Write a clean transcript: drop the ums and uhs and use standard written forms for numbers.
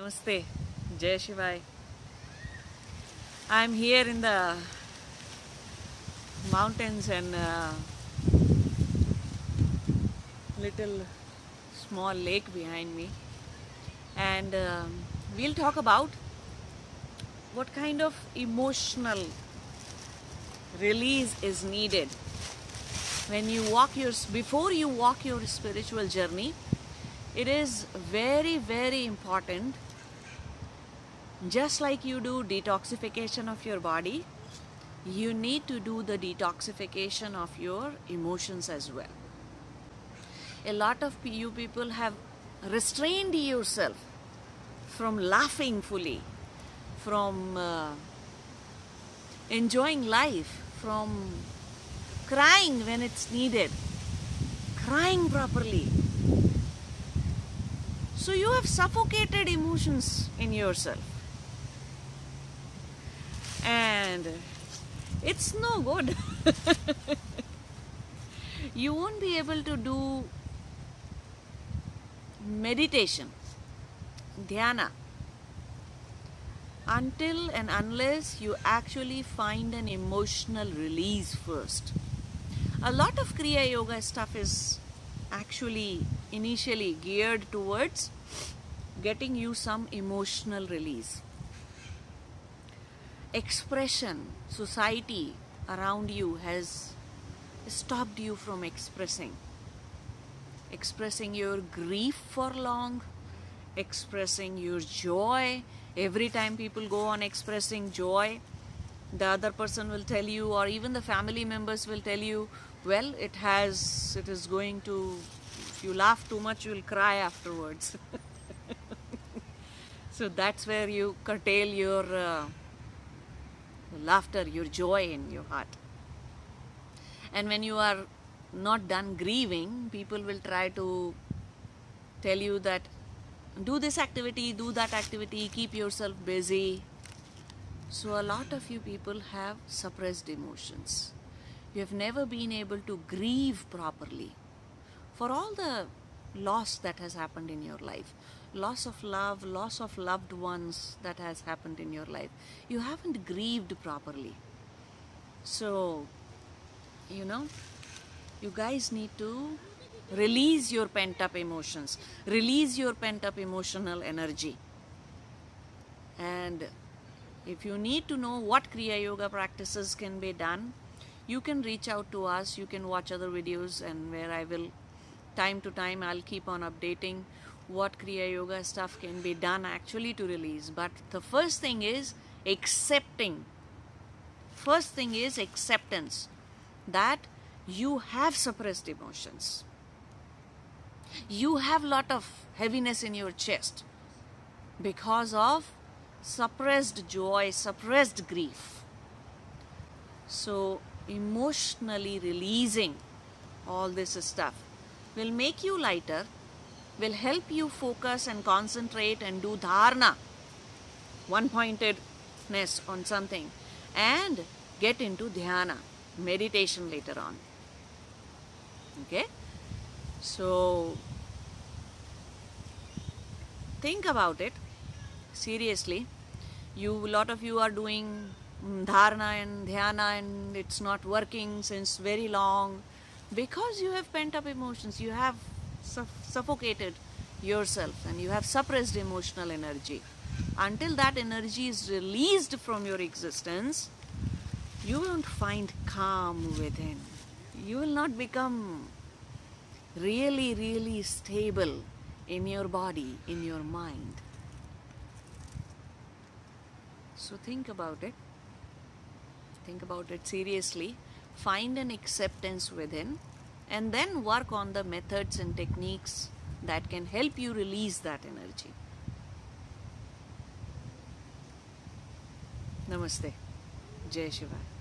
Namaste, Jai Shivai. I am here in the mountains and little small lake behind me, and we'll talk about what kind of emotional release is needed when you walk your spiritual journey. It is very, very important, just like you do detoxification of your body, you need to do the detoxification of your emotions as well. A lot of you people have restrained yourself from laughing fully, from enjoying life, from crying when it's needed, crying properly. So you have suffocated emotions in yourself, and it's no good. You won't be able to do meditation, dhyana, until and unless you actually find an emotional release first. A lot of Kriya Yoga stuff is actually initially geared towards getting you some emotional release. Expression, society around you has stopped you from expressing your grief for long, expressing your joy. Every time people go on expressing joy, the other person will tell you, or even the family members will tell you, well, it is going to, if you laugh too much, you will cry afterwards. So that's where you curtail your laughter, your joy in your heart. And when you are not done grieving, people will try to tell you that do this activity, do that activity, keep yourself busy. So a lot of you people have suppressed emotions. You have never been able to grieve properly for all the loss that has happened in your life. Loss of love, loss of loved ones that has happened in your life. You haven't grieved properly. So, you know, you guys need to release your pent-up emotions. Release your pent-up emotional energy. And if you need to know what Kriya Yoga practices can be done, you can reach out to us. You can watch other videos, and where I will, time to time, I'll keep on updating what Kriya Yoga stuff can be done actually to release. But the first thing is accepting. First thing is acceptance that you have suppressed emotions. You have lot of heaviness in your chest because of suppressed joy, suppressed grief. So emotionally releasing all this stuff will make you lighter, will help you focus and concentrate and do dharana, one-pointedness on something, and get into dhyana, meditation later on. Okay? So, think about it seriously. A lot of you are doing dharana and dhyana and it's not working since very long because you have pent up emotions. You have suffocated yourself and you have suppressed emotional energy. Until that energy is released from your existence, you won't find calm within. You will not become really stable in your body, in your mind. So think about it. Think about it seriously. Find an acceptance within, and then work on the methods and techniques that can help you release that energy. Namaste. Jai Shivai.